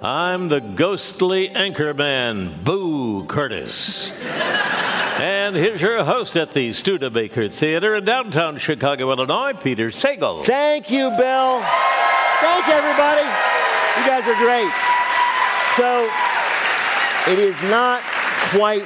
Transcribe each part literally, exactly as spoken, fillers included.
I'm the ghostly anchor man, Boo Kurtis. And here's your host at the Studebaker Theater in downtown Chicago, Illinois, Peter Sagal. Thank you, Bill. Thank you, everybody. You guys are great. So, it is not quite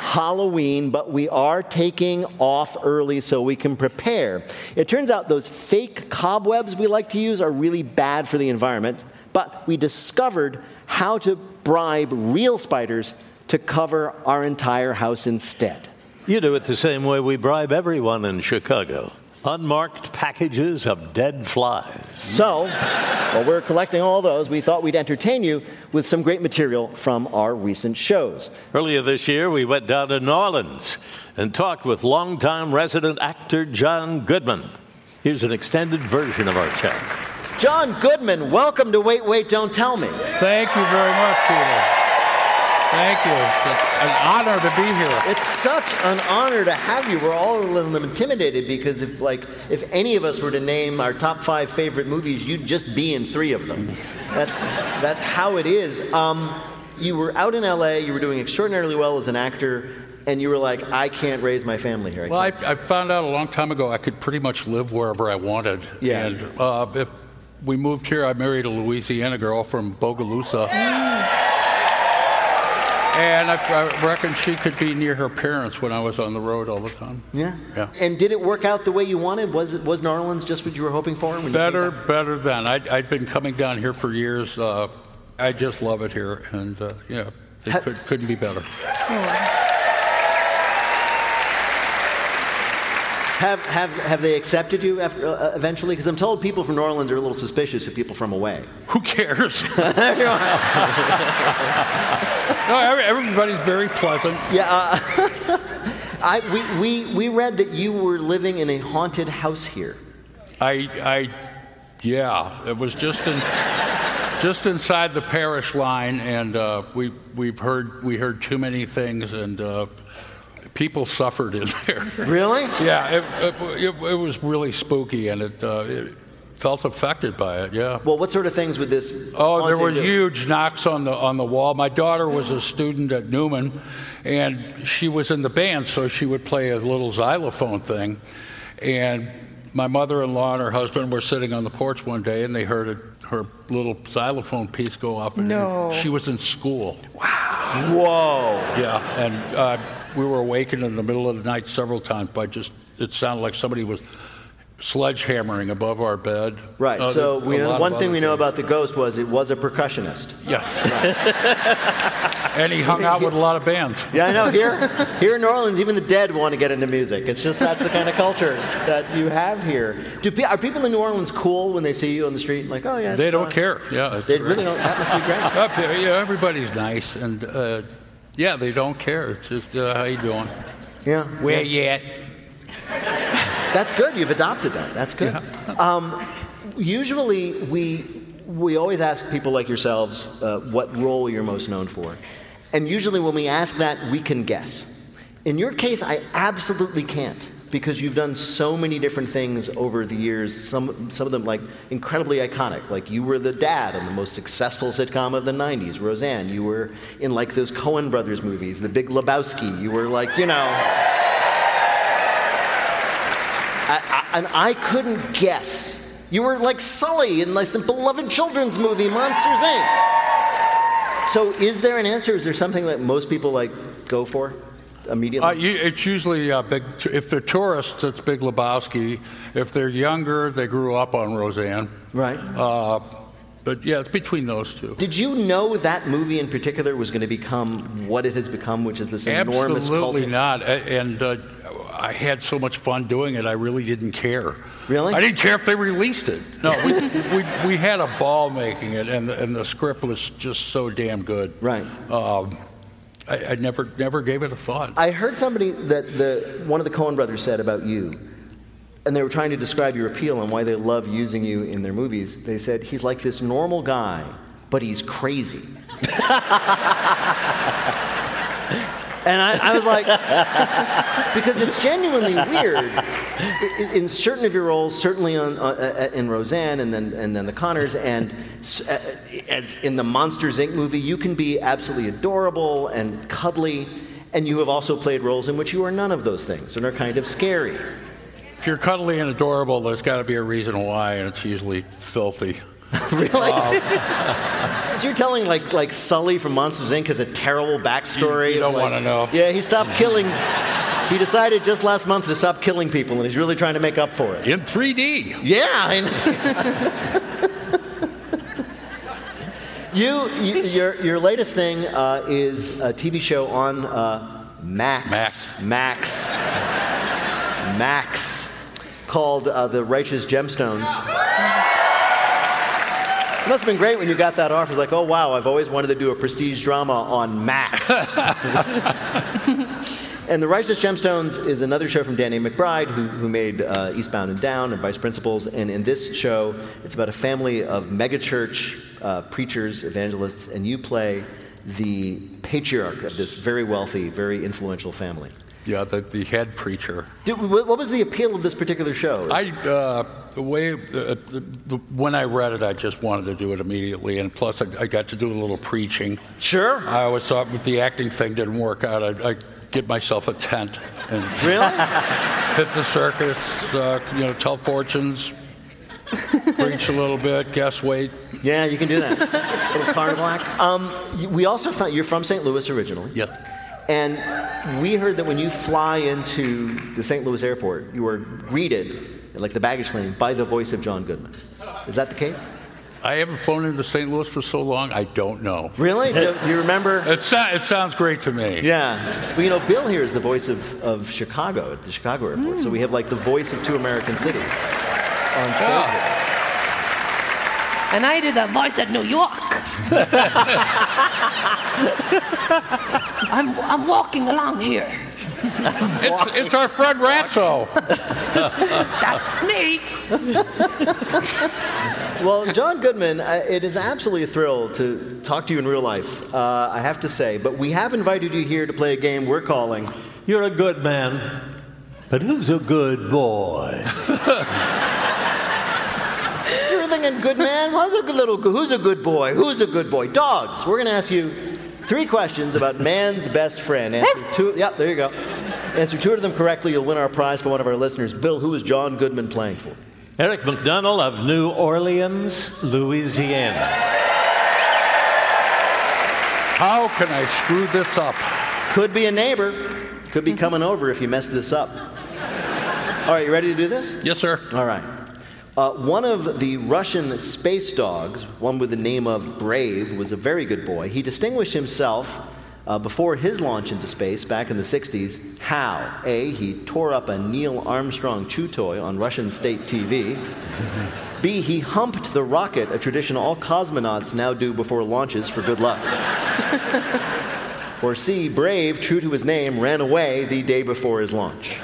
Halloween, but we are taking off early so we can prepare. It turns out those fake cobwebs we like to use are really bad for the environment. But we discovered how to bribe real spiders to cover our entire house instead. You do it the same way we bribe everyone in Chicago. Unmarked packages of dead flies. So, while we're collecting all those, we thought we'd entertain you with some great material from our recent shows. Earlier this year, we went down to New Orleans and talked with longtime resident actor John Goodman. Here's an extended version of our chat. John Goodman, welcome to Wait, Wait, Don't Tell Me. Thank you very much, Peter. Thank you. It's an honor to be here. It's such an honor to have you. We're all a little intimidated because if, like, if any of us were to name our top five favorite movies, you'd just be in three of them. That's that's how it is. Um, you were out in L A. You were doing extraordinarily well as an actor. And you were like, I can't raise my family here. I well, I, I found out a long time ago I could pretty much live wherever I wanted. Yeah. And uh, if we moved here, I married a Louisiana girl from Bogalusa. And I, I reckon she could be near her parents when I was on the road all the time. Yeah? Yeah. And did it work out the way you wanted? Was it, was New Orleans just what you were hoping for? When better, better than. I'd, I'd been coming down here for years. Uh, I just love it here. And, uh, yeah, it How, could, couldn't be better. Oh. Have have have they accepted you after uh, eventually? Because I'm told people from New Orleans are a little suspicious of people from away. Who cares? No, everybody's very pleasant. Yeah, uh, I we, we we read that you were living in a haunted house here. I I yeah, it was just in just inside the parish line, and uh, we we've heard we heard too many things and. Uh, People suffered in there. Really? Yeah, it, it, it, it was really spooky, and it, uh, it felt affected by it. Yeah. Well, what sort of things would this? Oh, there were do? huge knocks on the on the wall. My daughter was a student at Newman, and she was in the band, so she would play a little xylophone thing. And my mother-in-law and her husband were sitting on the porch one day, and they heard a, her little xylophone piece go off. And no. She was in school. Wow. Whoa. Yeah, and. Uh, We were awakened in the middle of the night several times by just, it sounded like somebody was sledgehammering above our bed. Right, uh, so we know, one thing we know about the ghost was it was a percussionist. Yeah. Right. And he hung out with a lot of bands. Yeah, I know. Here here in New Orleans, even the dead want to get into music. It's just that's the kind of culture that you have here. Do Are people in New Orleans cool when they see you on the street? Like, oh, yeah. They don't care. Yeah. They really don't. That must be great. Up, yeah, everybody's nice and... Uh, Yeah, they don't care. It's just, uh, how you doing? Yeah. Where yeah. you at? That's good. You've adopted that. That's good. Yeah. Um, usually, we we always ask people like yourselves uh, what role you're most known for. And usually when we ask that, we can guess. In your case, I absolutely can't because you've done so many different things over the years, some some of them like incredibly iconic. Like you were the dad on the most successful sitcom of the nineties, Roseanne. You were in like those Coen Brothers movies, The Big Lebowski. You were like, you know. I, I, and I couldn't guess. You were like Sully in like some beloved children's movie, Monsters, Incorporated. So is there an answer? Is there something that most people like go for? Immediately? Uh, you, it's usually uh, big. If they're tourists, it's Big Lebowski. If they're younger, they grew up on Roseanne. Right. Uh, but yeah, it's between those two. Did you know that movie in particular was going to become what it has become, which is this Absolutely enormous cult? Absolutely not. And uh, I had so much fun doing it, I really didn't care. Really? I didn't care if they released it. No, we we, we had a ball making it, and the, and the script was just so damn good. Right. Um, I, I never never gave it a thought. I heard somebody that the one of the Coen brothers said about you, and they were trying to describe your appeal and why they love using you in their movies. They said, he's like this normal guy, but he's crazy. And I, I was like, because it's genuinely weird. In, in certain of your roles, certainly on, uh, in Roseanne and then and then The Conners, and uh, as in the Monsters, Incorporated movie, you can be absolutely adorable and cuddly, and you have also played roles in which you are none of those things and are kind of scary. If you're cuddly and adorable, there's got to be a reason why, and it's usually filthy. Really? Um, so you're telling like like Sully from Monsters, Incorporated has a terrible backstory. You, you don't like, want to know. Yeah, he stopped killing. He decided just last month to stop killing people, and he's really trying to make up for it. In three D. Yeah. I know. you, you your your latest thing uh, is a T V show on uh, Max. Max. Max. Max, called uh, The Righteous Gemstones. It must have been great when you got that offer. It's like, oh, wow, I've always wanted to do a prestige drama on Max. And The Righteous Gemstones is another show from Danny McBride, who, who made uh, Eastbound and Down and Vice Principals. And in this show, it's about a family of megachurch uh, preachers, evangelists, and you play the patriarch of this very wealthy, very influential family. Yeah, the, the head preacher. Dude, what was the appeal of this particular show? I uh, the way uh, the, the, when I read it, I just wanted to do it immediately, and plus I, I got to do a little preaching. Sure. I always thought if the acting thing didn't work out, I'd, I'd get myself a tent and really hit the circus, uh, you know, tell fortunes, preach a little bit, guess weight. Yeah, you can do that. A little carnival. Um, we also found you're from Saint Louis originally. Yes. And we heard that when you fly into the Saint Louis airport, you are greeted, like the baggage claim, by the voice of John Goodman. Is that the case? I haven't flown into Saint Louis for so long, I don't know. Really? Do you remember? It, so- it sounds great to me. Yeah. Well, you know, Bill here is the voice of, of Chicago, at the Chicago airport. Mm. So we have, like, the voice of two American cities on stage. Yeah. And I do the voice of New York. I'm I'm walking along here. It's, walking. It's our friend Ratso. That's me. Well, John Goodman, it is absolutely a thrill to talk to you in real life, uh, I have to say. But we have invited you here to play a game we're calling... You're a good man, but who's a good boy? You're thinking, good man? Who's a good little, who's a good boy? Who's a good boy? Dogs. We're going to ask you... Three questions about man's best friend. Answer two. Yep, yeah, there you go. Answer two of them correctly, you'll win our prize for one of our listeners. Bill, who is John Goodman playing for? Eric McDonald of New Orleans, Louisiana. How can I screw this up? Could be a neighbor. Could be coming over if you mess this up. All right, you ready to do this? Yes, sir. All right. Uh, one of the Russian space dogs, one with the name of Brave, was a very good boy. He distinguished himself uh, before his launch into space back in the sixties. How? A, he tore up a Neil Armstrong chew toy on Russian state T V. B, he humped the rocket, a tradition all cosmonauts now do before launches for good luck. Or C, Brave, true to his name, ran away the day before his launch.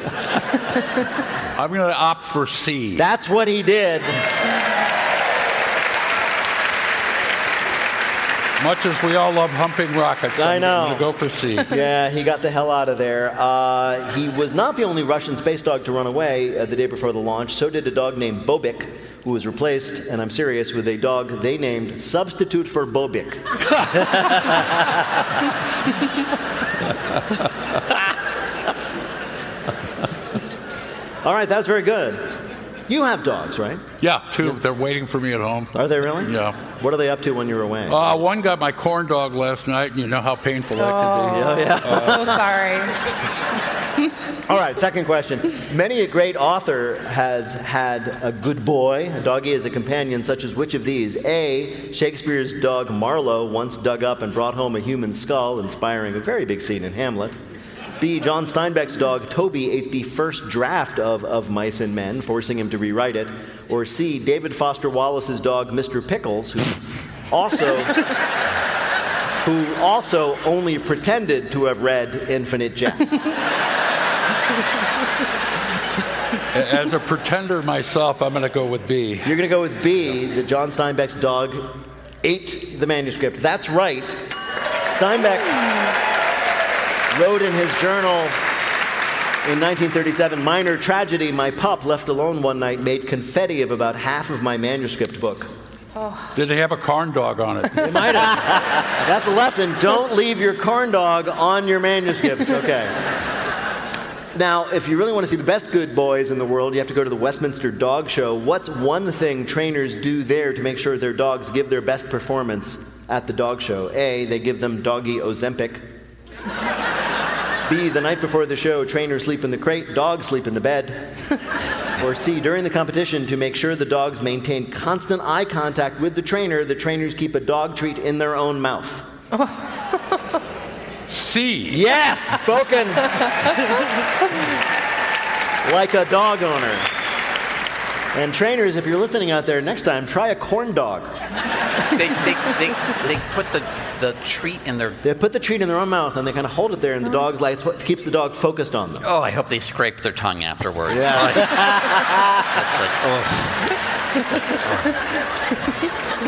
I'm going to opt for C. That's what he did. Much as we all love humping rockets, I know. I'm going to go for C. Yeah, he got the hell out of there. Uh, he was not the only Russian space dog to run away uh, the day before the launch. So did a dog named Bobik, who was replaced, and I'm serious, with a dog they named Substitute for Bobik. All right, that's very good. You have dogs, right? Yeah, two. Yeah. They're waiting for me at home. Are they really? Yeah. What are they up to when you're away? Uh, one got my corn dog last night, and you know how painful oh. that can be. Oh, yeah. Uh, so sorry. All right, second question. Many a great author has had a good boy, a doggy, as a companion, such as which of these? A, Shakespeare's dog Marlowe once dug up and brought home a human skull, inspiring a very big scene in Hamlet. B, John Steinbeck's dog Toby ate the first draft of Of Mice and Men, forcing him to rewrite it. Or C, David Foster Wallace's dog Mister Pickles, who also, who also only pretended to have read Infinite Jest. As a pretender myself, I'm going to go with B. You're going to go with B, that John Steinbeck's dog ate the manuscript. That's right. Steinbeck wrote in his journal in nineteen thirty-seven, minor tragedy, my pup left alone one night made confetti of about half of my manuscript book. Oh. Did they have a corn dog on it? They might have. That's a lesson. Don't leave your corn dog on your manuscripts. Okay. Now, if you really want to see the best good boys in the world, you have to go to the Westminster Dog Show. What's one thing trainers do there to make sure their dogs give their best performance at the dog show? A, they give them doggy Ozempic. B, the night before the show, trainers sleep in the crate, dogs sleep in the bed. Or C, during the competition, to make sure the dogs maintain constant eye contact with the trainer, the trainers keep a dog treat in their own mouth. Oh. C. Yes, spoken like a dog owner. And trainers, if you're listening out there, next time try a corn dog. They they they, they put the, the treat in their. They put the treat in their own mouth and they kind of hold it there, and the dog's like it's what keeps the dog focused on them. Oh, I hope they scrape their tongue afterwards. Yeah. Like, that's like,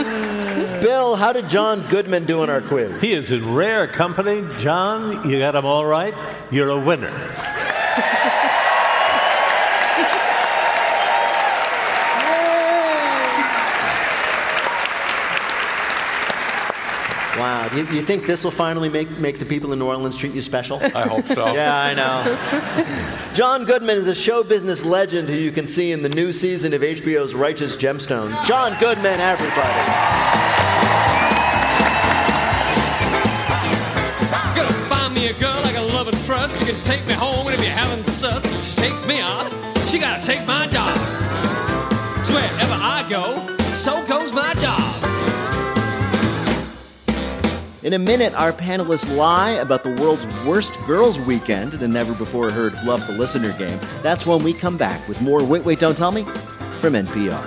oh. Bill, how did John Goodman do in our quiz? He is in rare company. John, you got him all right. You're a winner. Wow. Do you, you think this will finally make, make the people in New Orleans treat you special? I hope so. Yeah, I know. John Goodman is a show business legend who you can see in the new season of H B O's Righteous Gemstones. John Goodman, everybody. A girl I can love and trust. You can take me home, and if you're having sus, she takes me on. She gotta take my dog. Cause wherever I go, so goes my dog. In a minute, our panelists lie about the world's worst girls' weekend and a never-before-heard Love the Listener game. That's when we come back with more Wait, Wait, Don't Tell Me from N P R.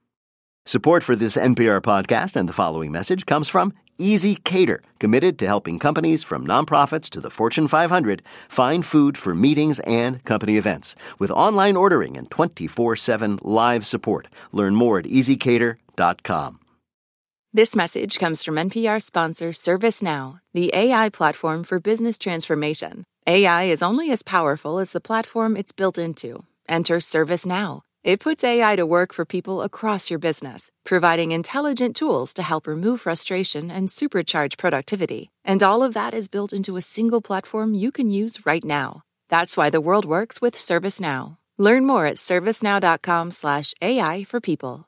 Support for this N P R podcast and the following message comes from Easy Cater, committed to helping companies from nonprofits to the Fortune five hundred find food for meetings and company events. With online ordering and twenty-four seven live support, learn more at easy cater dot com. This message comes from N P R sponsor ServiceNow, the A I platform for business transformation. A I is only as powerful as the platform it's built into. Enter ServiceNow. It puts A I to work for people across your business, providing intelligent tools to help remove frustration and supercharge productivity. And all of that is built into a single platform you can use right now. That's why the world works with ServiceNow. Learn more at servicenow dot com slash A I for people.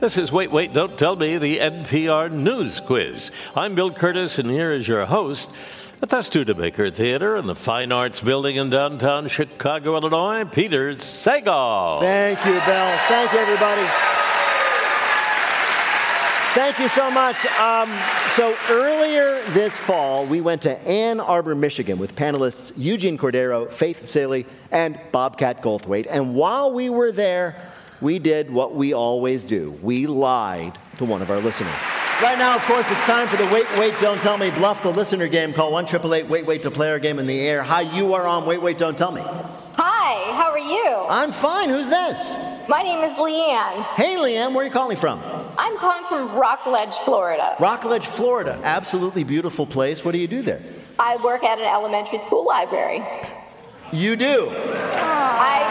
this is Wait, Wait, Don't Tell Me, the N P R News Quiz. I'm Bill Kurtis, and here is your host. At the Studebaker Theater in the Fine Arts Building in downtown Chicago, Illinois, Peter Sagal. Thank you, Bill. Thank you, everybody. Thank you so much. Um, so earlier this fall, we went to Ann Arbor, Michigan with panelists Eugene Cordero, Faith Saley, and Bobcat Goldthwaite. And while we were there, we did what we always do. We lied to one of our listeners. Right now, of course, it's time for the Wait, Wait, Don't Tell Me Bluff the Listener game. Call one eight eight eight wait wait to play our game in the air. Hi, you are on Wait, Wait, Don't Tell Me. Hi, how are you? I'm fine. Who's this? My name is Leanne. Hey, Leanne. Where are you calling from? I'm calling from Rockledge, Florida. Rockledge, Florida. Absolutely beautiful place. What do you do there? I work at an elementary school library. You do? I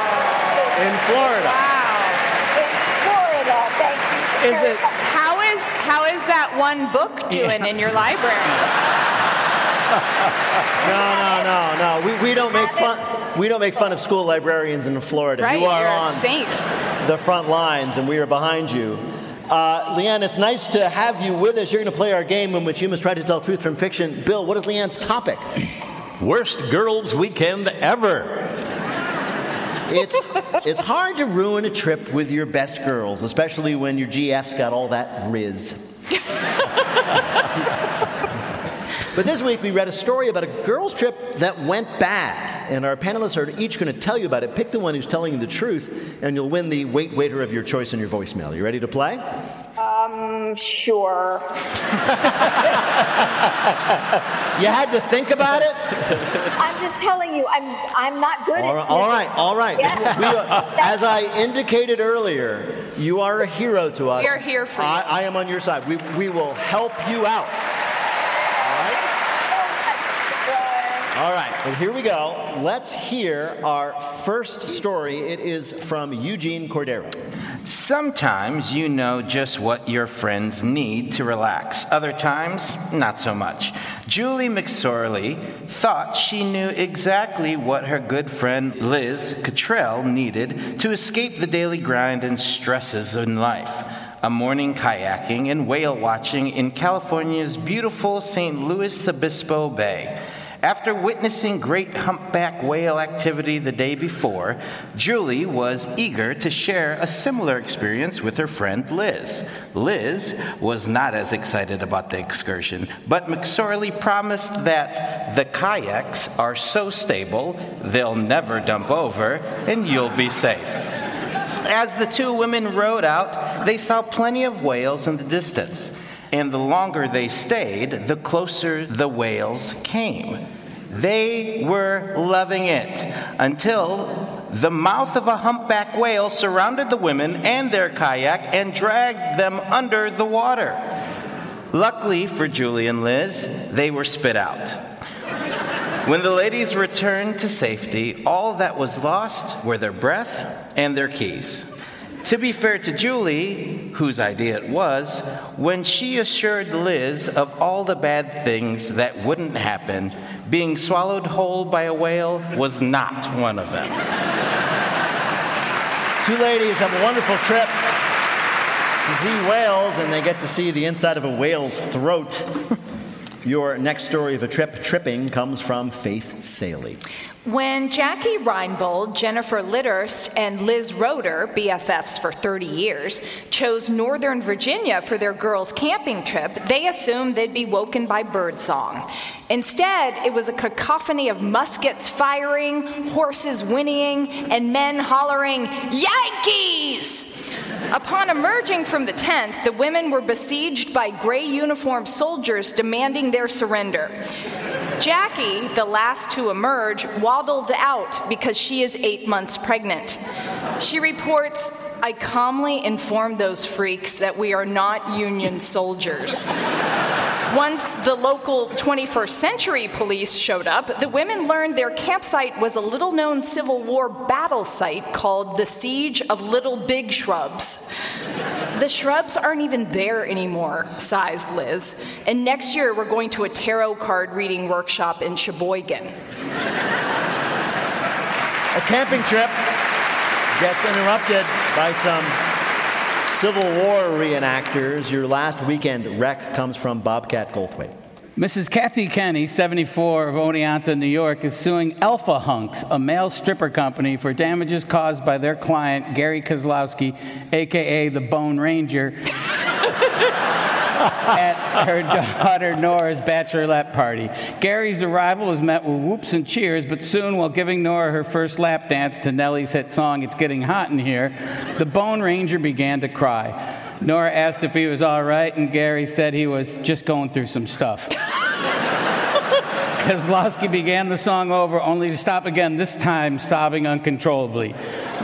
In Florida. Wow. In Florida. Thank you. Is it, how, is, how is that one book doing yeah. in your library? no, no, no, no. We, we don't make fun... We don't make fun of school librarians in Florida. Right, you are you're on a saint. The front lines, and we are behind you. Uh, Leanne, it's nice to have you with us. You're going to play our game in which you must try to tell truth from fiction. Bill, what is Leanne's topic? Worst girls' weekend ever. It's it's hard to ruin a trip with your best girls, especially when your G F's got all that riz. But this week we read a story about a girls' trip that went bad, and our panelists are each going to tell you about it. Pick the one who's telling you the truth, and you'll win the Wait Waiter of your choice in your voicemail. You ready to play? Um, sure. You had to think about it? I'm just telling you, I'm I'm not good all at it. All right, all right. Yeah. We are, as I indicated earlier, you are a hero to us. We are here for you. I, I am on your side. We we will help you out. All right, well, here we go. Let's hear our first story. It is from Eugene Cordero. Sometimes you know just what your friends need to relax. Other times, not so much. Julie McSorley thought she knew exactly what her good friend Liz Cottrell needed to escape the daily grind and stresses in life. A morning kayaking and whale watching in California's beautiful Saint Louis Obispo Bay. After witnessing great humpback whale activity the day before, Julie was eager to share a similar experience with her friend Liz. Liz was not as excited about the excursion, but McSorley promised that the kayaks are so stable, they'll never dump over, and you'll be safe. As the two women rowed out, they saw plenty of whales in the distance. And the longer they stayed, the closer the whales came. They were loving it until the mouth of a humpback whale surrounded the women and their kayak and dragged them under the water. Luckily for Julie and Liz, they were spit out. When the ladies returned to safety, all that was lost were their breath and their keys. To be fair to Julie, whose idea it was, when she assured Liz of all the bad things that wouldn't happen, being swallowed whole by a whale was not one of them. Two ladies have a wonderful trip to see whales, and they get to see the inside of a whale's throat. Your next story of a trip, tripping, comes from Faith Saley. When Jackie Reinbold, Jennifer Litterst, and Liz Roeder, B F Fs for thirty years, chose Northern Virginia for their girls' camping trip, they assumed they'd be woken by birdsong. Instead, it was a cacophony of muskets firing, horses whinnying, and men hollering, "Yankees!" Upon emerging from the tent, the women were besieged by gray uniformed soldiers demanding their surrender. Jackie, the last to emerge, waddled out because she is eight months pregnant. She reports, "I calmly informed those freaks that we are not Union soldiers." Once the local twenty-first century police showed up, the women learned their campsite was a little-known Civil War battle site called the Siege of Little Big Shrubs. "The shrubs aren't even there anymore," sighs Liz. "And next year we're going to a tarot card reading workshop in Sheboygan." A camping trip gets interrupted by some Civil War reenactors. Your last weekend wreck comes from Bobcat Goldthwaite. Missus Kathy Kenny, seventy-four, of Oneonta, New York, is suing Alpha Hunks, a male stripper company, for damages caused by their client, Gary Kozlowski, a k a the Bone Ranger. at her daughter Nora's bachelorette party. Gary's arrival is met with whoops and cheers, but soon, while giving Nora her first lap dance to Nelly's hit song, It's Getting Hot in Here, the Bone Ranger began to cry. Nora asked if he was all right, and Gary said he was just going through some stuff. Kozlowski began the song over, only to stop again, this time sobbing uncontrollably.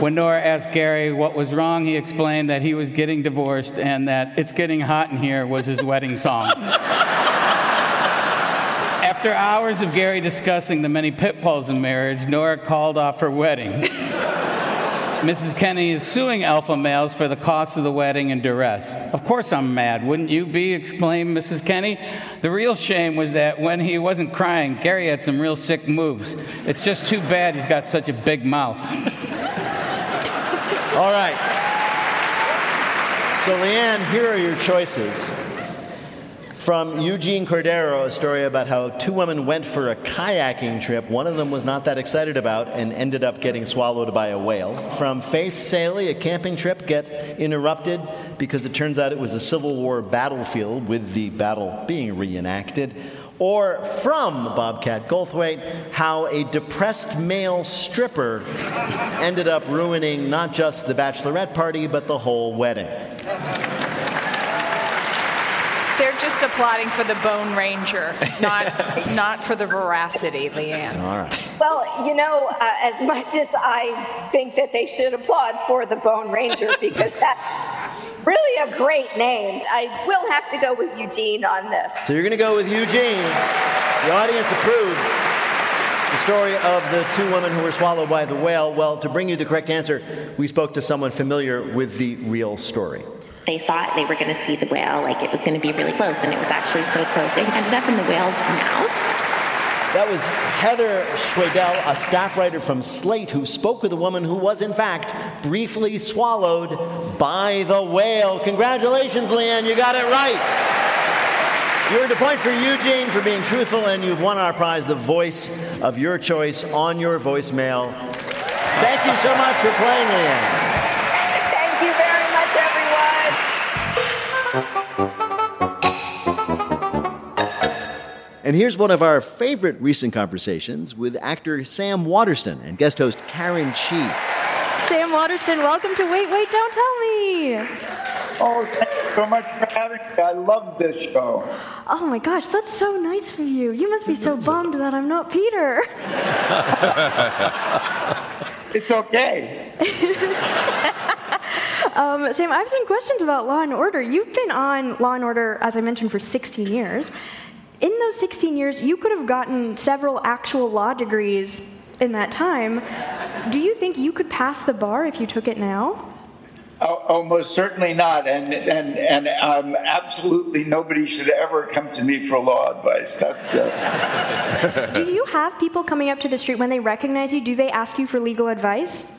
When Nora asked Gary what was wrong, he explained that he was getting divorced and that It's Getting Hot in Here was his wedding song. After hours of Gary discussing the many pitfalls in marriage, Nora called off her wedding. Missus Kenney is suing alpha males for the cost of the wedding and duress. Of course I'm mad, wouldn't you be? Exclaimed Missus Kenney. The real shame was that when he wasn't crying, Gary had some real sick moves. It's just too bad he's got such a big mouth. All right. So, Leanne, here are your choices. From Eugene Cordero, a story about how two women went for a kayaking trip. One of them was not that excited about and ended up getting swallowed by a whale. From Faith Saley, a camping trip gets interrupted because it turns out it was a Civil War battlefield with the battle being reenacted. Or from Bobcat Goldthwaite, how a depressed male stripper ended up ruining not just the bachelorette party, but the whole wedding. They're just applauding for the Bone Ranger, not not for the veracity, Leanne. All right. Well, you know, uh, as much as I think that they should applaud for the Bone Ranger, because that's really a great name, I will have to go with Eugene on this. So you're going to go with Eugene. The audience approves. The story of the two women who were swallowed by the whale. Well, to bring you the correct answer, we spoke to someone familiar with the real story. They thought they were going to see the whale, like it was going to be really close, and it was actually so close. They ended up in the whale's mouth. That was Heather Schwedel, a staff writer from Slate, who spoke with a woman who was, in fact, briefly swallowed by the whale. Congratulations, Leanne, you got it right. You're at a point for Eugene for being truthful, and you've won our prize, the voice of your choice, on your voicemail. Thank you so much for playing, Leanne. And here's one of our favorite recent conversations with actor Sam Waterston and guest host Karen Chi. Sam Waterston, welcome to Wait, Wait, Don't Tell Me. Oh, thank you so much for having me. I love this show. Oh, my gosh, that's so nice for you. You must be so bummed that I'm not Peter. It's okay. um, Sam, I have some questions about Law and Order. You've been on Law and Order, as I mentioned, for sixteen years. In those sixteen years, you could have gotten several actual law degrees in that time. Do you think you could pass the bar if you took it now? Oh, oh most certainly not. And and and um, absolutely nobody should ever come to me for law advice. That's. Uh... Do you have people coming up to the street when they recognize you? Do they ask you for legal advice?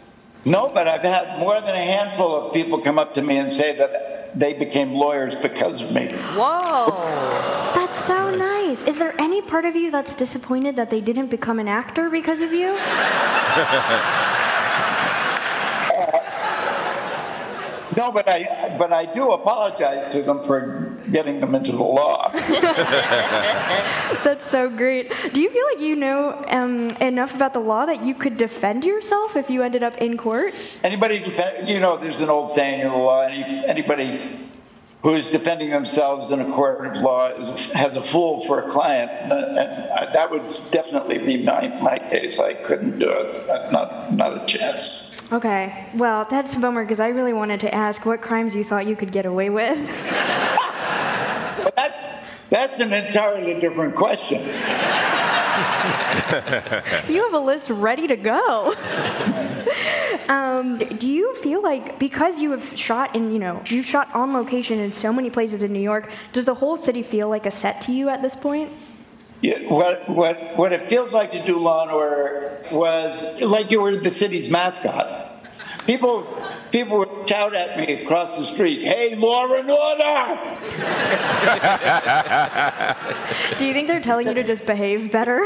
No, but I've had more than a handful of people come up to me and say that they became lawyers because of me. Whoa. That's so nice. Is there any part of you that's disappointed that they didn't become an actor because of you? uh, no, but I but I do apologize to them for getting them into the law. That's so great. Do you feel like you know um, enough about the law that you could defend yourself if you ended up in court? Anybody, defend, you know, there's an old saying in the law, any, anybody... who is defending themselves in a court of law is, has a fool for a client. And, and that would definitely be my, my case. I couldn't do it. Not, not a chance. Okay. Well, that's a bummer, because I really wanted to ask what crimes you thought you could get away with. Well, that's, that's an entirely different question. You have a list ready to go. Um, do you feel like, because you have shot in, you know, you've shot on location in so many places in New York, does the whole city feel like a set to you at this point? Yeah, what what what it feels like to do Law and Order was like you were the city's mascot. People people would shout at me across the street, "Hey, Law and Order!" Do you think they're telling you to just behave better?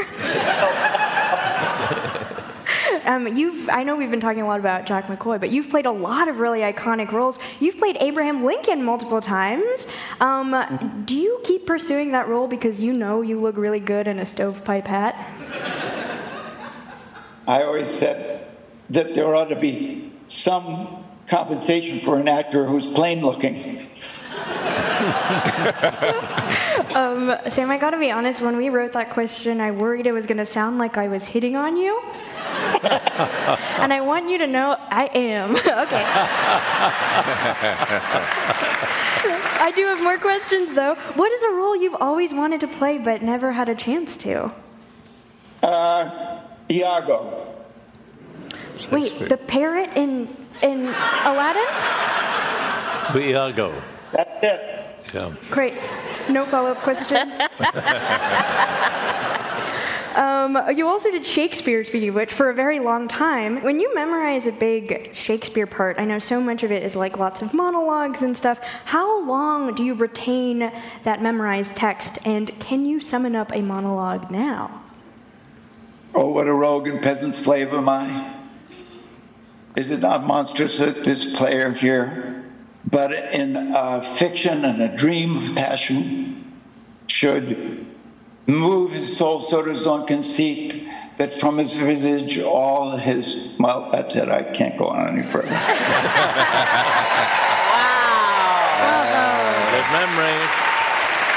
um, you've, I know we've been talking a lot about Jack McCoy, but you've played a lot of really iconic roles. You've played Abraham Lincoln multiple times. Um, mm-hmm. Do you keep pursuing that role because you know you look really good in a stovepipe hat? I always said that there ought to be some compensation for an actor who's plain-looking. um, Sam, I gotta be honest, when we wrote that question, I worried it was gonna sound like I was hitting on you. And I want you to know I am. Okay. I do have more questions, though. What is a role you've always wanted to play but never had a chance to? Uh, Iago. Wait, the parrot in, in Aladdin? The Iago. That's it. Yeah. Great. No follow-up questions. um, you also did Shakespeare, speaking of which, for a very long time. When you memorize a big Shakespeare part, I know so much of it is like lots of monologues and stuff. How long do you retain that memorized text, and can you summon up a monologue now? Oh, what a rogue and peasant slave am I. Is it not monstrous that this player here, but in uh, fiction and a dream of passion, should move his soul so to his own conceit that from his visage all his... Well, that's it. I can't go on any further. Wow. Uh, Good memory.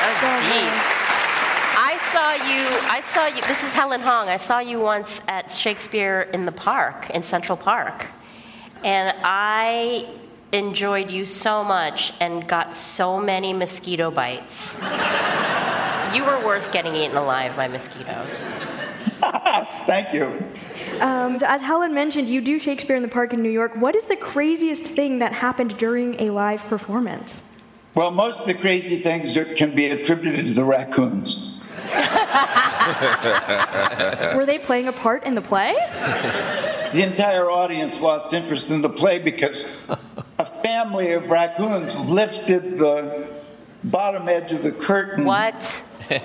That's deep. I saw you, I saw you, this is Helen Hong. I saw you once at Shakespeare in the Park, in Central Park. And I... enjoyed you so much and got so many mosquito bites. You were worth getting eaten alive by mosquitoes. Thank you. Um, so as Helen mentioned, you do Shakespeare in the Park in New York. What is the craziest thing that happened during a live performance? Well, most of the crazy things are, can be attributed to the raccoons. Were they playing a part in the play? The entire audience lost interest in the play because a family of raccoons lifted the bottom edge of the curtain. What? And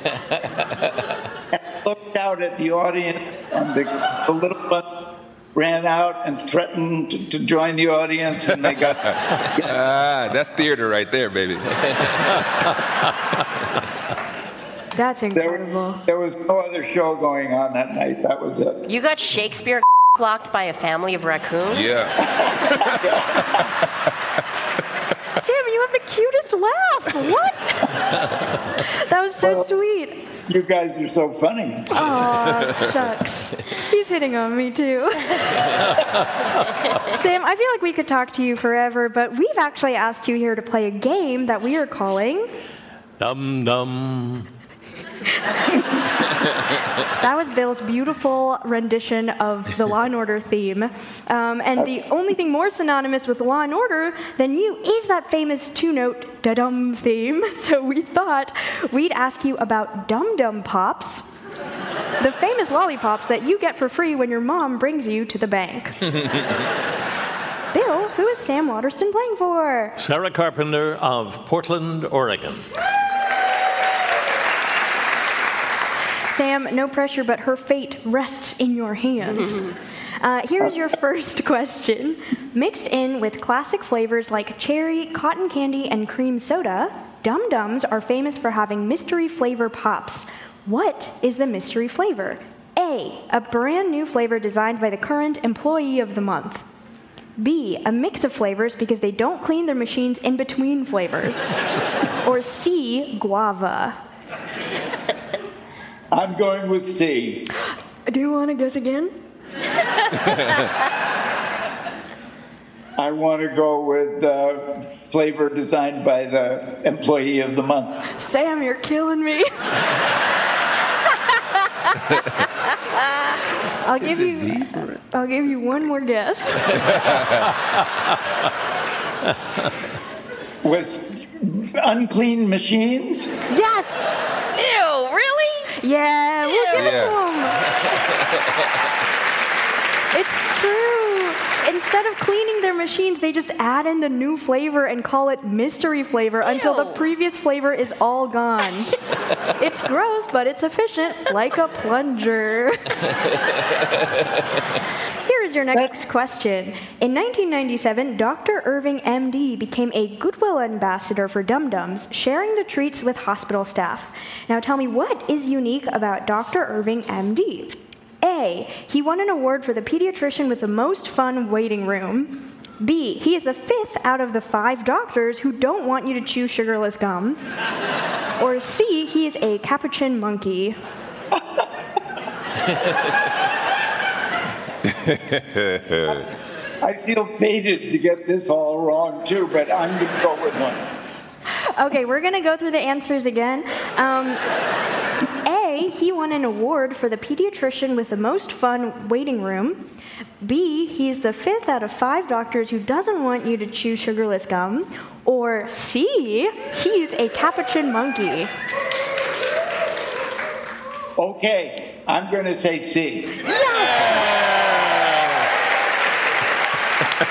looked out at the audience, and the, the little one ran out and threatened to, to join the audience, and they got... Ah, that's theater right there, baby. That's incredible. There, there was no other show going on that night. That was it. You got Shakespeare... blocked by a family of raccoons? Yeah. Damn, you have the cutest laugh. What? That was so well, sweet. You guys are so funny. Aw, shucks. He's hitting on me, too. Sam, I feel like we could talk to you forever, but we've actually asked you here to play a game that we are calling... Dum Dum. That was Bill's beautiful rendition of the Law and Order theme. Um, and the only thing more synonymous with Law and Order than you is that famous two-note da-dum theme. So we thought we'd ask you about dum-dum pops, the famous lollipops that you get for free when your mom brings you to the bank. Bill, who is Sam Waterston playing for? Sarah Carpenter of Portland, Oregon. Sam, no pressure, but her fate rests in your hands. Uh, here's your first question. Mixed in with classic flavors like cherry, cotton candy, and cream soda, Dum Dums are famous for having mystery flavor pops. What is the mystery flavor? A, a brand new flavor designed by the current employee of the month. B, a mix of flavors because they don't clean their machines in between flavors. Or C, guava. I'm going with C. Do you want to guess again? I want to go with uh, flavor designed by the employee of the month. Sam, you're killing me. I'll give you. I'll give you one more guess. With unclean machines? Yes. Ew! Really? Yeah, we'll give it yeah. to them. It's true. Instead of cleaning their machines, they just add in the new flavor and call it mystery flavor Ew. Until the previous flavor is all gone. It's gross, but it's efficient, like a plunger. your next question. In nineteen ninety-seven, Doctor Irving M D became a Goodwill ambassador for Dum Dums, sharing the treats with hospital staff. Now tell me, what is unique about Doctor Irving M D? A, he won an award for the pediatrician with the most fun waiting room. B, he is the fifth out of the five doctors who don't want you to chew sugarless gum. Or C, he is a capuchin monkey. I feel fated to get this all wrong, too, but I'm going to go with one. Okay, we're going to go through the answers again. Um, A, he won an award for the pediatrician with the most fun waiting room. B, he's the fifth out of five doctors who doesn't want you to chew sugarless gum. Or C, he's a capuchin monkey. Okay, I'm going to say C. Yes!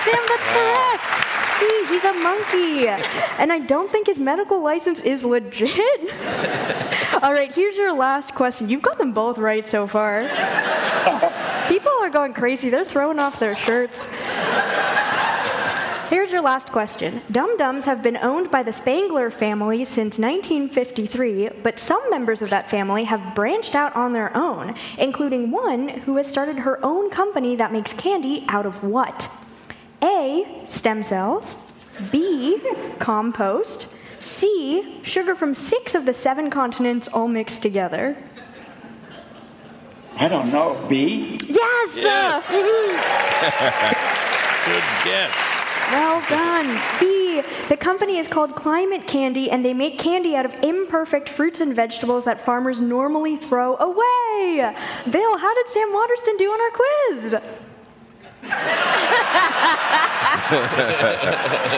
Sam, that's correct. C, he's a monkey. And I don't think his medical license is legit. All right, here's your last question. You've got them both right so far. People are going crazy. They're throwing off their shirts. Here's your last question. Dum Dums have been owned by the Spangler family since nineteen fifty-three, but some members of that family have branched out on their own, including one who has started her own company that makes candy out of what? A, stem cells. B, compost. C, sugar from six of the seven continents all mixed together. I don't know. B? Yes! Yes. Uh, Good guess. Well done. B, the company is called Climate Candy, and they make candy out of imperfect fruits and vegetables that farmers normally throw away. Bill, how did Sam Waterston do on our quiz?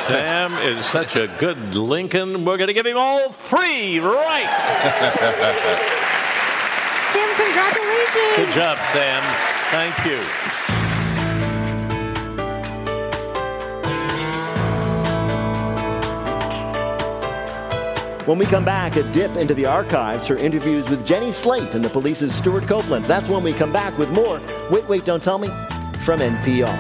Sam is such a good Lincoln. We're going to give him all three right. Sam, congratulations. Good job, Sam. Thank you. When we come back, a dip into the archives for interviews with Jenny Slate and the Police's Stuart Copeland. That's when we come back with more Wait, Wait, Don't Tell Me from N P R.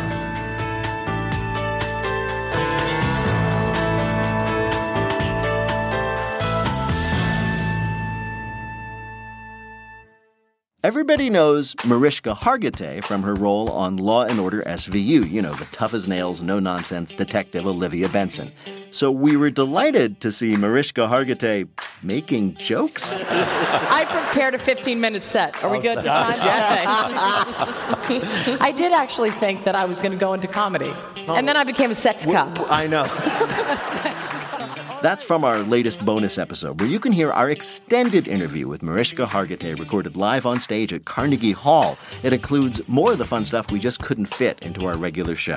Everybody knows Mariska Hargitay from her role on Law and Order S V U, you know, the tough-as-nails, no-nonsense detective Olivia Benson. So we were delighted to see Mariska Hargitay making jokes. I prepared a fifteen-minute set. Are we good for time? Yes. I did actually think that I was going to go into comedy. Oh. And then I became a sex cop. W- I know. A sex cop. That's from our latest bonus episode, where you can hear our extended interview with Mariska Hargitay recorded live on stage at Carnegie Hall. It includes more of the fun stuff we just couldn't fit into our regular show.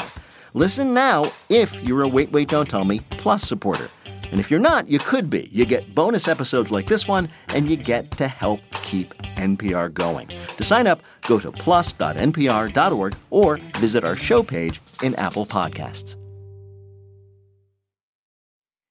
Listen now if you're a Wait, Wait, Don't Tell Me Plus supporter. And if you're not, you could be. You get bonus episodes like this one, and you get to help keep N P R going. To sign up, go to plus dot N P R dot org or visit our show page in Apple Podcasts.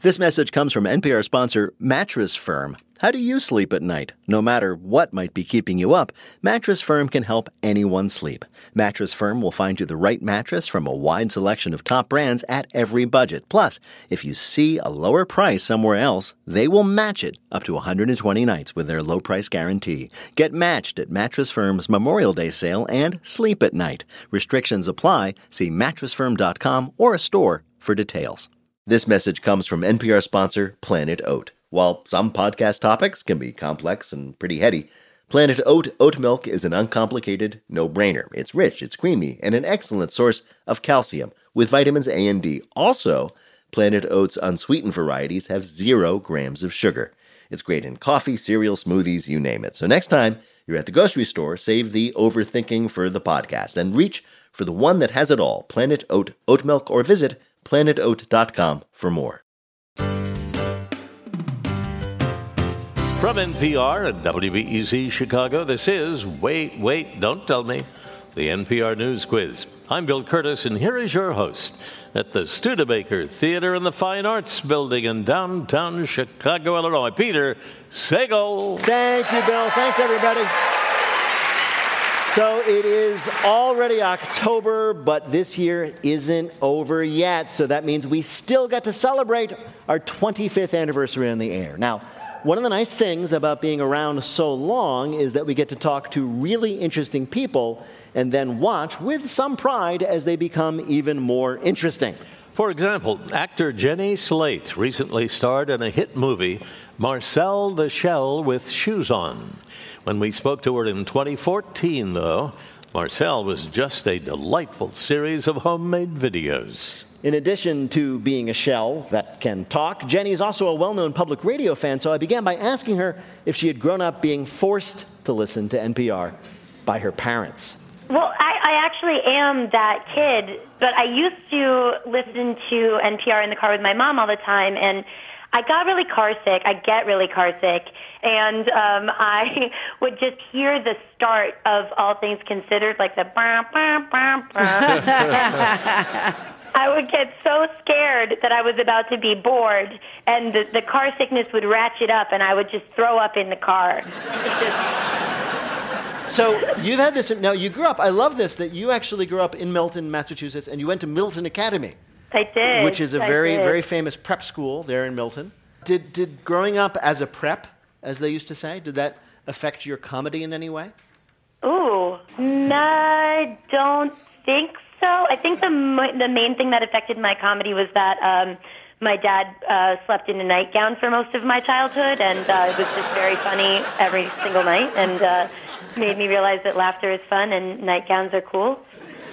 This message comes from N P R sponsor Mattress Firm. How do you sleep at night? No matter what might be keeping you up, Mattress Firm can help anyone sleep. Mattress Firm will find you the right mattress from a wide selection of top brands at every budget. Plus, if you see a lower price somewhere else, they will match it up to one hundred twenty nights with their low price guarantee. Get matched at Mattress Firm's Memorial Day sale and sleep at night. Restrictions apply. See mattress firm dot com or a store for details. This message comes from N P R sponsor Planet Oat. While some podcast topics can be complex and pretty heady, Planet Oat oat milk is an uncomplicated no-brainer. It's rich, it's creamy, and an excellent source of calcium with vitamins A and D. Also, Planet Oat's unsweetened varieties have zero grams of sugar. It's great in coffee, cereal, smoothies, you name it. So next time you're at the grocery store, save the overthinking for the podcast and reach for the one that has it all, Planet Oat oat milk, or visit planet oat dot com for more. From N P R and W B E Z Chicago, this is Wait, Wait, Don't Tell Me, the N P R News Quiz. I'm Bill Kurtis, and here is your host at the Studebaker Theater in the Fine Arts Building in downtown Chicago, Illinois, Peter Sagal. Thank you, Bill. Thanks, everybody. So it is already October, but this year isn't over yet, so that means we still get to celebrate our twenty-fifth anniversary on the air. Now, one of the nice things about being around so long is that we get to talk to really interesting people and then watch with some pride as they become even more interesting. For example, actor Jenny Slate recently starred in a hit movie, Marcel the Shell with Shoes On. When we spoke to her in twenty fourteen, though, Marcel was just a delightful series of homemade videos. In addition to being a shell that can talk, Jenny is also a well-known public radio fan, so I began by asking her if she had grown up being forced to listen to N P R by her parents. Well, I, I actually am that kid, but I used to listen to N P R in the car with my mom all the time, and I got really car sick. I get really car sick, and um, I would just hear the start of All Things Considered, like the bah, bah, bah, bah. I would get so scared that I was about to be bored, and the, the car sickness would ratchet up, and I would just throw up in the car. So you've had this. Now, you grew up. I love this, that you actually grew up in Milton, Massachusetts, and you went to Milton Academy. I did. Which is a very, very famous prep school there in Milton. Did did growing up as a prep, as they used to say, did that affect your comedy in any way? Ooh, no, I don't think so. So I think the the main thing that affected my comedy was that um, my dad uh, slept in a nightgown for most of my childhood, and uh, it was just very funny every single night, and uh, made me realize that laughter is fun and nightgowns are cool.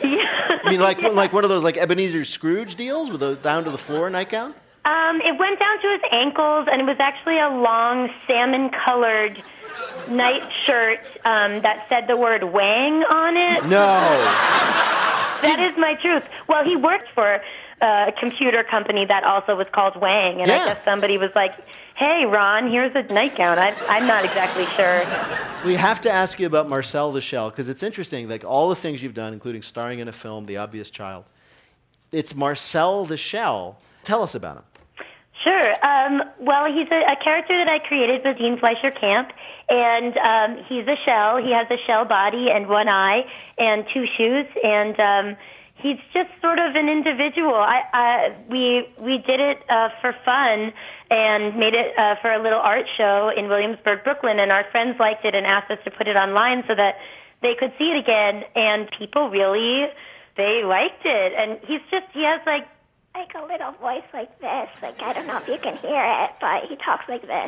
Yeah. I mean, like yeah. like one of those like Ebenezer Scrooge deals with a down to the floor nightgown. Um, it went down to his ankles, and it was actually a long salmon-colored night shirt um, that said the word "wang" on it. No. That is my truth. Well, he worked for a computer company that also was called Wang, and yeah. I guess somebody was like, hey, Ron, here's a nightgown. I, I'm not exactly sure. We have to ask you about Marcel the Shell, because it's interesting, like all the things you've done, including starring in a film, The Obvious Child. It's Marcel the Shell. Tell us about him. Sure. Um, well, he's a, a character that I created with Dean Fleischer Camp, and um, he's a shell. He has a shell body and one eye and two shoes, and um, he's just sort of an individual. I, I, we we did it uh, for fun and made it uh, for a little art show in Williamsburg, Brooklyn, and our friends liked it and asked us to put it online so that they could see it again, and people really, they liked it. And he's just, he has like, like a little voice like this. Like, I don't know if you can hear it, but he talks like this.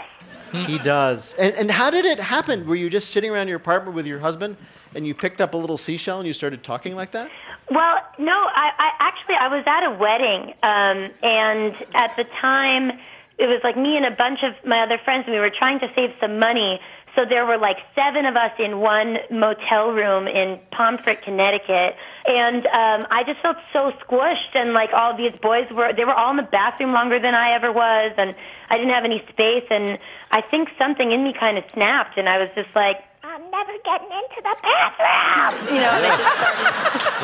He does. And, and how did it happen? Were you just sitting around your apartment with your husband and you picked up a little seashell and you started talking like that? Well, no, I, I actually, I was at a wedding. Um, and at the time, it was like me and a bunch of my other friends, and we were trying to save some money. So there were like seven of us in one motel room in Pomfret, Connecticut. And um, I just felt so squished, and like all these boys were, they were all in the bathroom longer than I ever was, and I didn't have any space, and I think something in me kind of snapped, and I was just like, I'm never getting into the bathroom! You know, and I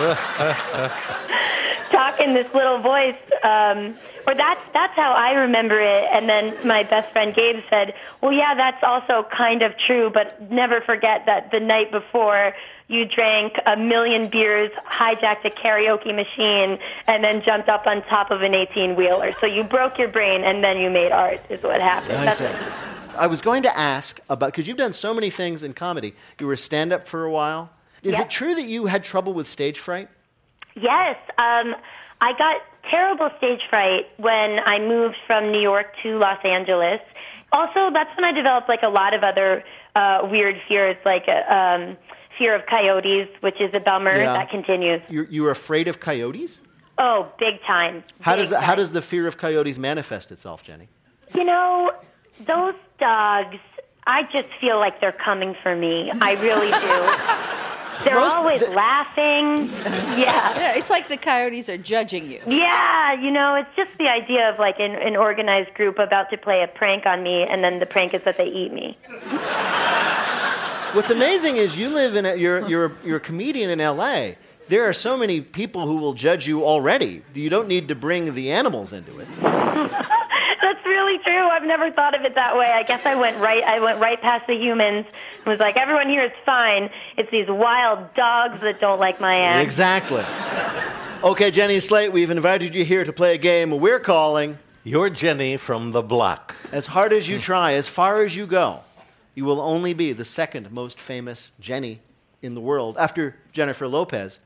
just started talking this little voice, um... Or that's, that's how I remember it. And then my best friend Gabe said, well, yeah, that's also kind of true, but never forget that the night before you drank a million beers, hijacked a karaoke machine, and then jumped up on top of an eighteen-wheeler. So you broke your brain, and then you made art is what happened. I, that's it. I was going to ask about, because you've done so many things in comedy. You were a stand-up for a while. Is yep. it true that you had trouble with stage fright? Yes. Um, I got terrible stage fright when I moved from New York to Los Angeles. Also, that's when I developed like a lot of other uh, weird fears, like a um, fear of coyotes, which is a bummer. Yeah. That continues. You're, you're afraid of coyotes? Oh, big time. How big does the, time. How does the fear of coyotes manifest itself, Jenny? You know, those dogs, I just feel like they're coming for me. I really do. They're Most, always th- laughing. Yeah. Yeah. It's like the coyotes are judging you. Yeah. You know, it's just the idea of like an, an organized group about to play a prank on me, and then the prank is that they eat me. What's amazing is you live in a, you're you're you're a comedian in L A. There are so many people who will judge you already. You don't need to bring the animals into it. That's really true. I've never thought of it that way. I guess I went right. I went right past the humans. It was like, everyone here is fine. It's these wild dogs that don't like my ass. Exactly. Okay, Jenny Slate, we've invited you here to play a game we're calling You're Jenny from the Block. As hard as you try, as far as you go, you will only be the second most famous Jenny in the world, after Jennifer Lopez,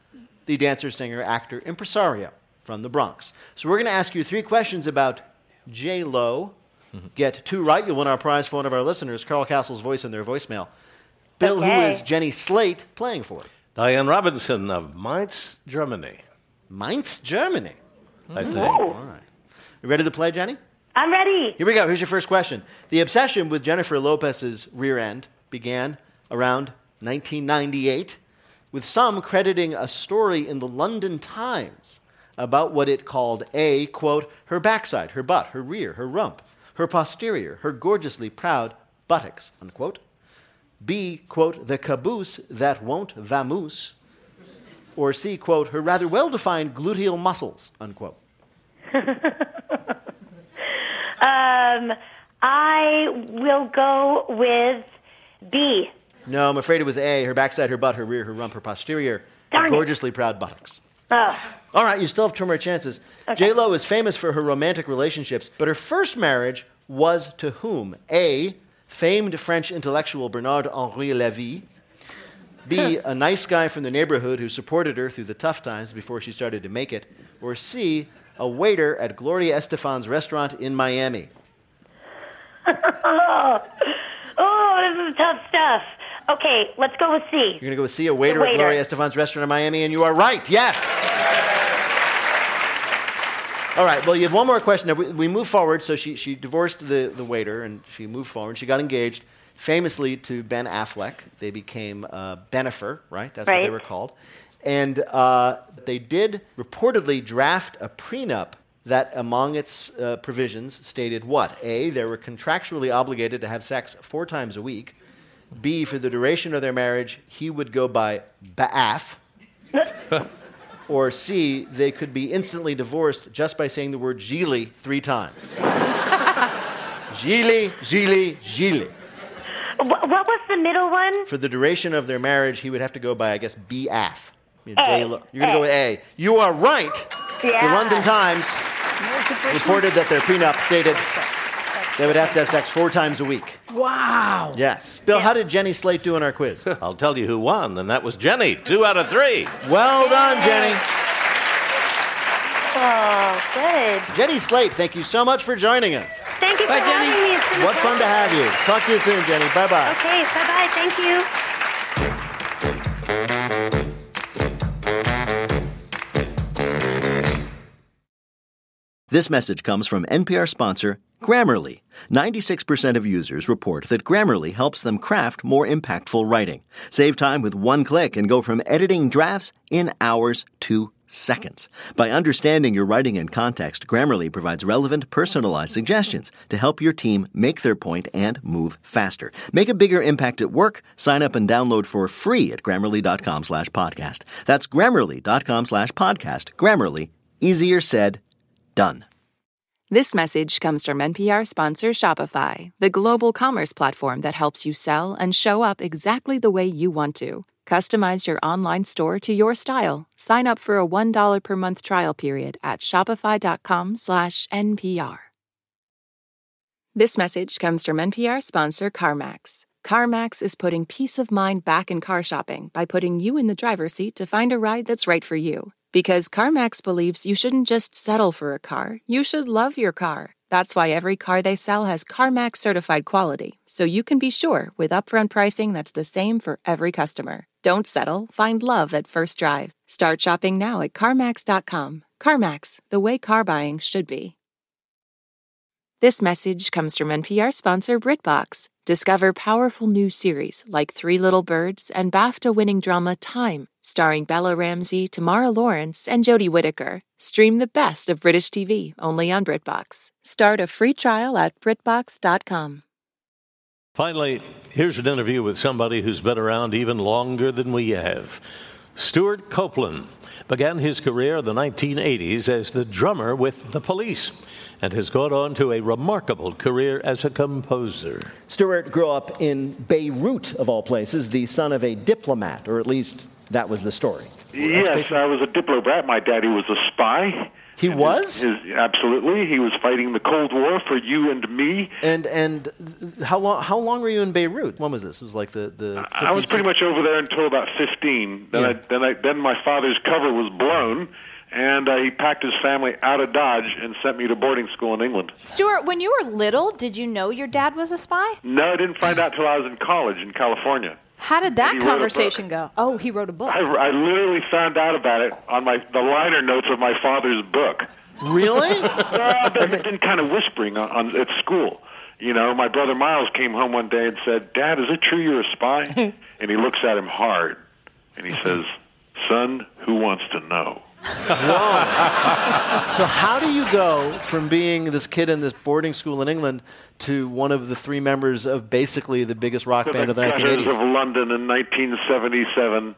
the dancer, singer, actor, impresario from the Bronx. So we're going to ask you three questions about J-Lo. Mm-hmm. Get two right, you'll win our prize for one of our listeners, Carl Castle's voice in their voicemail. Bill, okay. Who is Jenny Slate playing for? Diane Robinson of Mainz, Germany. Mainz, Germany? Mm-hmm. I think. All right. You ready to play, Jenny? I'm ready. Here we go. Here's your first question. The obsession with Jennifer Lopez's rear end began around nineteen ninety-eight, with some crediting a story in the London Times about what it called a, quote, her backside, her butt, her rear, her rump, her posterior, her gorgeously proud buttocks, unquote. B, quote, the caboose that won't vamoose. Or C, quote, her rather well-defined gluteal muscles, unquote. um, I will go with B. No, I'm afraid it was A, her backside, her butt, her rear, her rump, her posterior, her gorgeously proud buttocks. Oh. All right, you still have two more chances. Okay. J-Lo is famous for her romantic relationships, but her first marriage was to whom? A, famed French intellectual Bernard-Henri Lévy. B, a nice guy from the neighborhood who supported her through the tough times before she started to make it. Or C, a waiter at Gloria Estefan's restaurant in Miami. oh. oh, this is tough stuff. Okay, let's go with C. You're going to go with C, a waiter, waiter. at Gloria Estefan's restaurant in Miami, and you are right. Yes. All right, well, you have one more question. Now, we, we move forward. So she, she divorced the, the waiter, and she moved forward. She got engaged, famously, to Ben Affleck. They became uh, Bennifer, right? That's right. What they were called. And uh, they did reportedly draft a prenup that, among its uh, provisions, stated what? A, they were contractually obligated to have sex four times a week. B, for the duration of their marriage, he would go by Baaf. Or C, they could be instantly divorced just by saying the word Gili three times. Gili, Gili, Gili. What was the middle one? For the duration of their marriage, he would have to go by, I guess, Baaf. You're going to go with A. You are right. Yeah. The London Times reported that their prenup stated they would have to have sex four times a week. Wow. Yes. Bill, yeah. How did Jenny Slate do in our quiz? I'll tell you who won, and that was Jenny. Two out of three. Well Yay. done, Jenny. Oh, good. Jenny Slate, thank you so much for joining us. Thank you Bye, for Jenny. having me. It's been what fun fun to have you. Talk to you soon, Jenny. Bye-bye. Okay, bye-bye. Thank you. This message comes from N P R sponsor Grammarly. ninety-six percent of users report that Grammarly helps them craft more impactful writing. Save time with one click and go from editing drafts in hours to seconds. By understanding your writing and context, Grammarly provides relevant, personalized suggestions to help your team make their point and move faster. Make a bigger impact at work. Sign up and download for free at Grammarly.com slash podcast. That's Grammarly.com slash podcast. Grammarly. Easier said, done. This message comes from N P R sponsor Shopify, the global commerce platform that helps you sell and show up exactly the way you want to. Customize your online store to your style. Sign up for a one dollar per month trial period at shopify.com slash NPR. This message comes from N P R sponsor CarMax. CarMax is putting peace of mind back in car shopping by putting you in the driver's seat to find a ride that's right for you. Because CarMax believes you shouldn't just settle for a car, you should love your car. That's why every car they sell has CarMax certified quality, so you can be sure with upfront pricing that's the same for every customer. Don't settle, find love at first drive. Start shopping now at CarMax dot com. CarMax, the way car buying should be. This message comes from N P R sponsor BritBox. Discover powerful new series like Three Little Birds and BAFTA-winning drama Time, starring Bella Ramsey, Tamara Lawrence, and Jodie Whittaker. Stream the best of British T V, only on BritBox. Start a free trial at BritBox dot com. Finally, here's an interview with somebody who's been around even longer than we have. Stuart Copeland began his career in the nineteen eighties as the drummer with the Police and has gone on to a remarkable career as a composer. Stuart grew up in Beirut, of all places, the son of a diplomat, or at least that was the story. Yes, I was a diplomat. My daddy was a spy. He and was? His, his, absolutely. He was fighting the Cold War for you and me. And and how long How long were you in Beirut? When was this? It was like the... the fifties, I was pretty much over there until about fifteen. Then, yeah. I, then, I, then my father's cover was blown, and uh, he packed his family out of Dodge and sent me to boarding school in England. Stuart, when you were little, did you know your dad was a spy? No, I didn't find out until I was in college in California. How did that conversation go? Oh, he wrote a book. I, I literally found out about it on my the liner notes of my father's book. Really? Well, I've been kind of whispering on, on, at school. You know, my brother Miles came home one day and said, "Dad, is it true you're a spy?" And he looks at him hard, and he says, "Son, who wants to know?" Whoa. So how do you go from being this kid in this boarding school in England to one of the three members of basically the biggest rock to band the of the nineteen eighties? The of London in nineteen seventy-seven.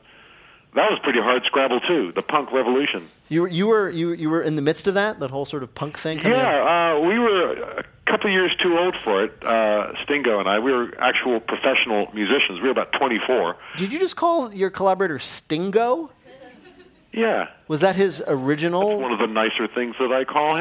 That was pretty hard scrabble, too, the punk revolution. You were, you were, you, you were in the midst of that, that whole sort of punk thing? Yeah, uh, we were a couple years too old for it, uh, Stingo and I. We were actual professional musicians. We were about twenty-four. Did you just call your collaborator Stingo? Yeah. Was that his original? That's one of the nicer things that I call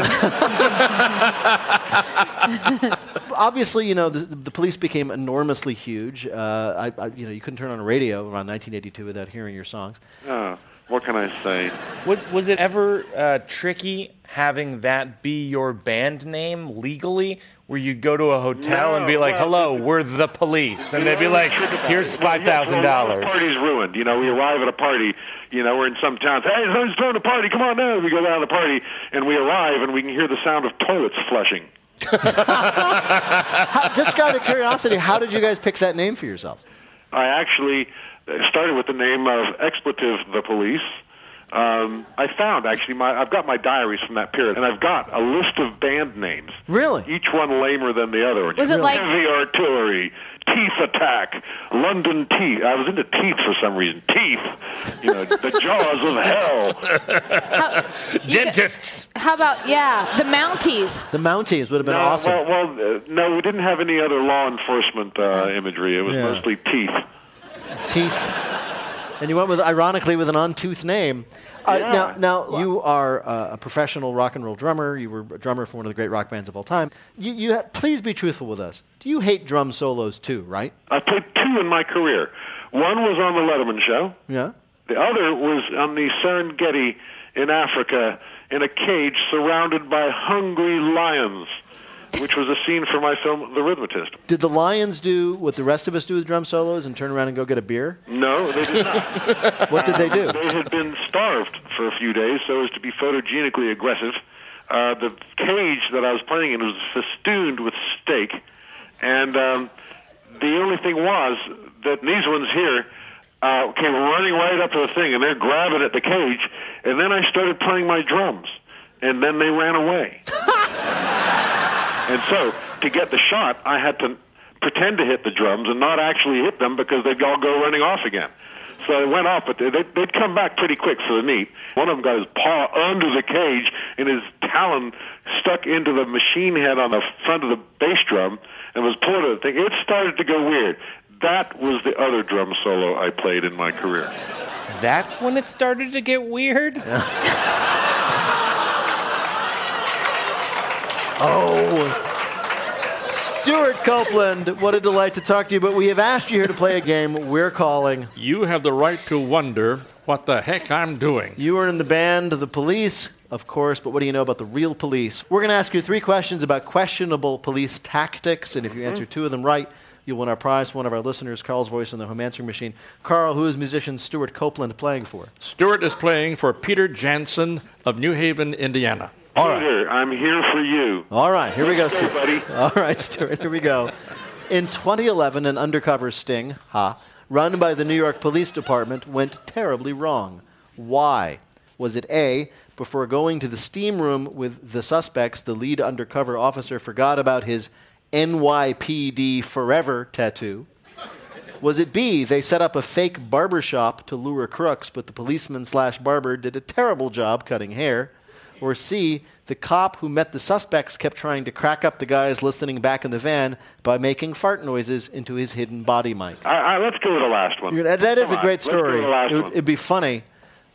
him. Obviously, you know, the, the Police became enormously huge. Uh, I, I, you know, you couldn't turn on a radio around nineteen eighty-two without hearing your songs. Uh, what can I say? What, was it ever uh, tricky having that be your band name legally? Where you'd go to a hotel no, and be like, "Hello, well, we're the Police," and they'd be like, "Here's five thousand dollars." The party's ruined. You know, we arrive at a party. You know, we're in some town. Hey, who's throwing a party? Come on now! We go down to the party, and we arrive, and we can hear the sound of toilets flushing. Just out of curiosity, how did you guys pick that name for yourself? I actually started with the name of Expletive the Police. Um, I found, actually, my I've got my diaries from that period, and I've got a list of band names. Really? Each one lamer than the other. Was it like... Heavy Artillery, Teeth Attack, London Teeth. I was into teeth for some reason. Teeth. You know, the Jaws of Hell. How, Dentists. How about, yeah, the Mounties. The Mounties would have been no, awesome. Well, well uh, no, we didn't have any other law enforcement uh, imagery. It was yeah. mostly teeth. Teeth. And you went with, ironically, with an on-tooth name. Uh, yeah. Now, now you are uh, a professional rock and roll drummer. You were a drummer for one of the great rock bands of all time. You, you ha- please be truthful with us. Do you hate drum solos too? Right? I played two in my career. One was on the Letterman Show. Yeah. The other was on the Serengeti in Africa in a cage surrounded by hungry lions, which was a scene from my film, The Rhythmist. Did the lions do what the rest of us do with drum solos and turn around and go get a beer? No, they did not. What did they do? Uh, they had been starved for a few days so as to be photogenically aggressive. Uh, the cage that I was playing in was festooned with steak. And um, the only thing was that these ones here uh, came running right up to the thing, and they're grabbing at the cage. And then I started playing my drums. And then they ran away. And so, to get the shot, I had to pretend to hit the drums and not actually hit them because they'd all go running off again. So it went off, but they'd, they'd come back pretty quick for the meat. One of them got his paw under the cage and his talon stuck into the machine head on the front of the bass drum and was pulled at the thing. It started to go weird. That was the other drum solo I played in my career. That's when it started to get weird? Oh, Stuart Copeland, what a delight to talk to you. But we have asked you here to play a game we're calling... You have the right to wonder what the heck I'm doing. You were in the band The Police, of course, but what do you know about the real police? We're going to ask you three questions about questionable police tactics, and if you answer two of them right, you'll win our prize. One of our listeners, Carl's voice on the home answering machine. Carl, who is musician Stuart Copeland playing for? Stuart is playing for Peter Jansen of New Haven, Indiana. Peter, right. I'm here for you. All right, here we go, Stuart. Buddy. All right, Stuart, here we go. In twenty eleven, an undercover sting, ha, run by the New York Police Department went terribly wrong. Why? Was it A, before going to the steam room with the suspects, the lead undercover officer forgot about his N Y P D Forever tattoo? Was it B, they set up a fake barber shop to lure crooks, but the policeman slash barber did a terrible job cutting hair? Or C, the cop who met the suspects kept trying to crack up the guys listening back in the van by making fart noises into his hidden body mic? All right, let's go to the last one. That, that is a great story. It would, it'd be funny.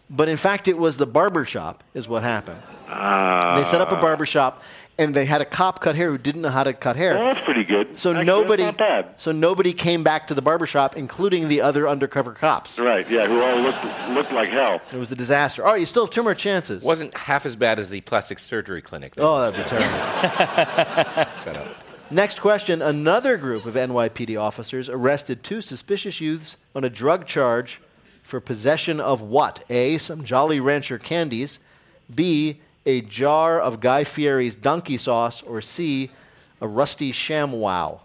But in fact, it was the barber shop is what happened. Uh, they set up a barber shop, and they had a cop cut hair who didn't know how to cut hair. Well, that's pretty good. So Actually, nobody, that's not bad. So nobody came back to the barber shop, including the other undercover cops. Right, yeah, who all looked looked like hell. It was a disaster. All right, you still have two more chances. Wasn't half as bad as the plastic surgery clinic. Though. Oh, that'd be terrible. Shut up. Next question. Another group of N Y P D officers arrested two suspicious youths on a drug charge for possession of what? A, some Jolly Rancher candies. B, a jar of Guy Fieri's donkey sauce. Or C, a rusty ShamWow. Well,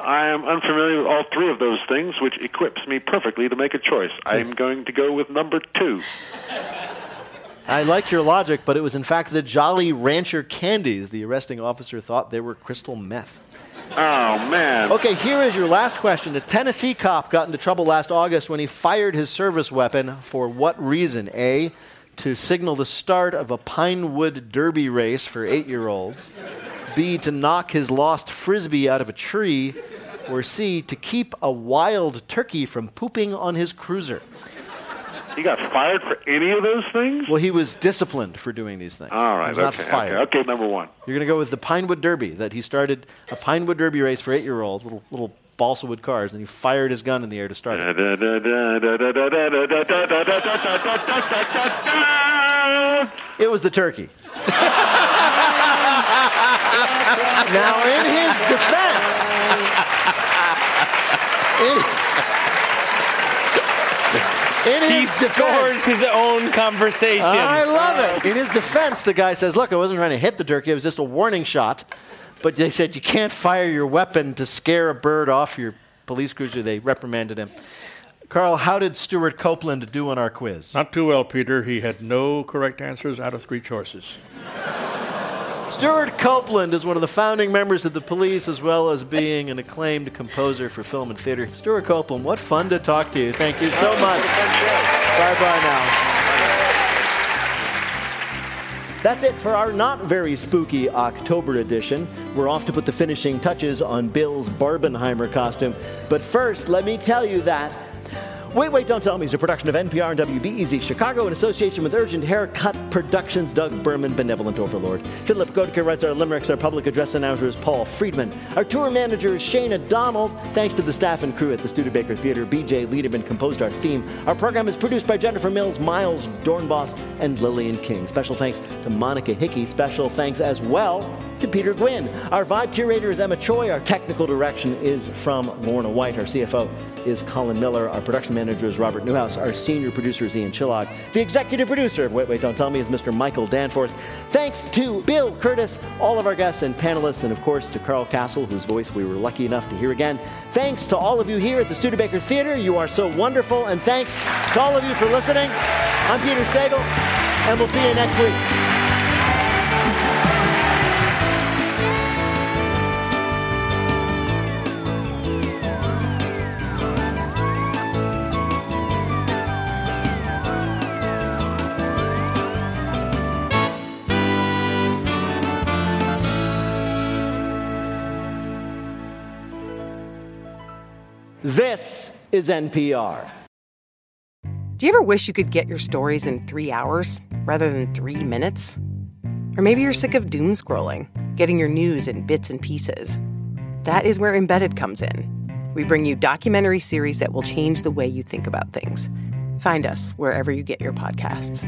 I am unfamiliar with all three of those things, which equips me perfectly to make a choice. I am going to go with number two. I like your logic, but it was in fact the Jolly Rancher candies. The arresting officer thought they were crystal meth. Oh, man. Okay, here is your last question. A Tennessee cop got into trouble last August when he fired his service weapon. For what reason? A, to signal the start of a Pinewood Derby race for eight-year-olds. B, to knock his lost Frisbee out of a tree. Or C, to keep a wild turkey from pooping on his cruiser. He got fired for any of those things? Well, he was disciplined for doing these things. All right, he was okay, not fired. Okay, okay, number one. You're going to go with the Pinewood Derby, that he started a Pinewood Derby race for eight-year-olds, little little balsa wood cars, and he fired his gun in the air to start it. It was the turkey. Now, in his defense... In, In he his defense, scores his own conversation. I love it. In his defense, the guy says, look, I wasn't trying to hit the turkey. It was just a warning shot. But they said, you can't fire your weapon to scare a bird off your police cruiser. They reprimanded him. Carl, how did Stuart Copeland do on our quiz? Not too well, Peter. He had no correct answers out of three choices. Stuart Copeland is one of the founding members of the Police, as well as being an acclaimed composer for film and theater. Stuart Copeland, what fun to talk to you. Thank you so much. Bye-bye now. That's it for our not very spooky October edition. We're off to put the finishing touches on Bill's Barbenheimer costume. But first, let me tell you that... Wait, Wait, Don't Tell Me is a production of N P R and W B E Z Chicago in association with Urgent Haircut Productions. Doug Berman, Benevolent Overlord. Philip Godke writes our limericks. Our public address announcer is Paul Friedman. Our tour manager is Shana Donald. Thanks to the staff and crew at the Studebaker Theater. B J Liederman composed our theme. Our program is produced by Jennifer Mills, Miles Dornbos, and Lillian King. Special thanks to Monica Hickey. Special thanks as well to Peter Gwynn. Our vibe curator is Emma Choi. Our technical direction is from Lorna White. Our C F O is Colin Miller. Our production manager is Robert Newhouse. Our senior producer is Ian Chillog. The executive producer of Wait, Wait, Don't Tell Me is Mister Michael Danforth. Thanks to Bill Kurtis, all of our guests and panelists, and of course to Carl Castle, whose voice we were lucky enough to hear again. Thanks to all of you here at the Studebaker Theater. You are so wonderful, and thanks to all of you for listening. I'm Peter Sagal, and we'll see you next week. This is N P R. Do you ever wish you could get your stories in three hours rather than three minutes? Or maybe you're sick of doom scrolling, getting your news in bits and pieces. That is where Embedded comes in. We bring you documentary series that will change the way you think about things. Find us wherever you get your podcasts.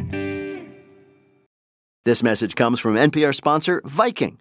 This message comes from N P R sponsor Viking,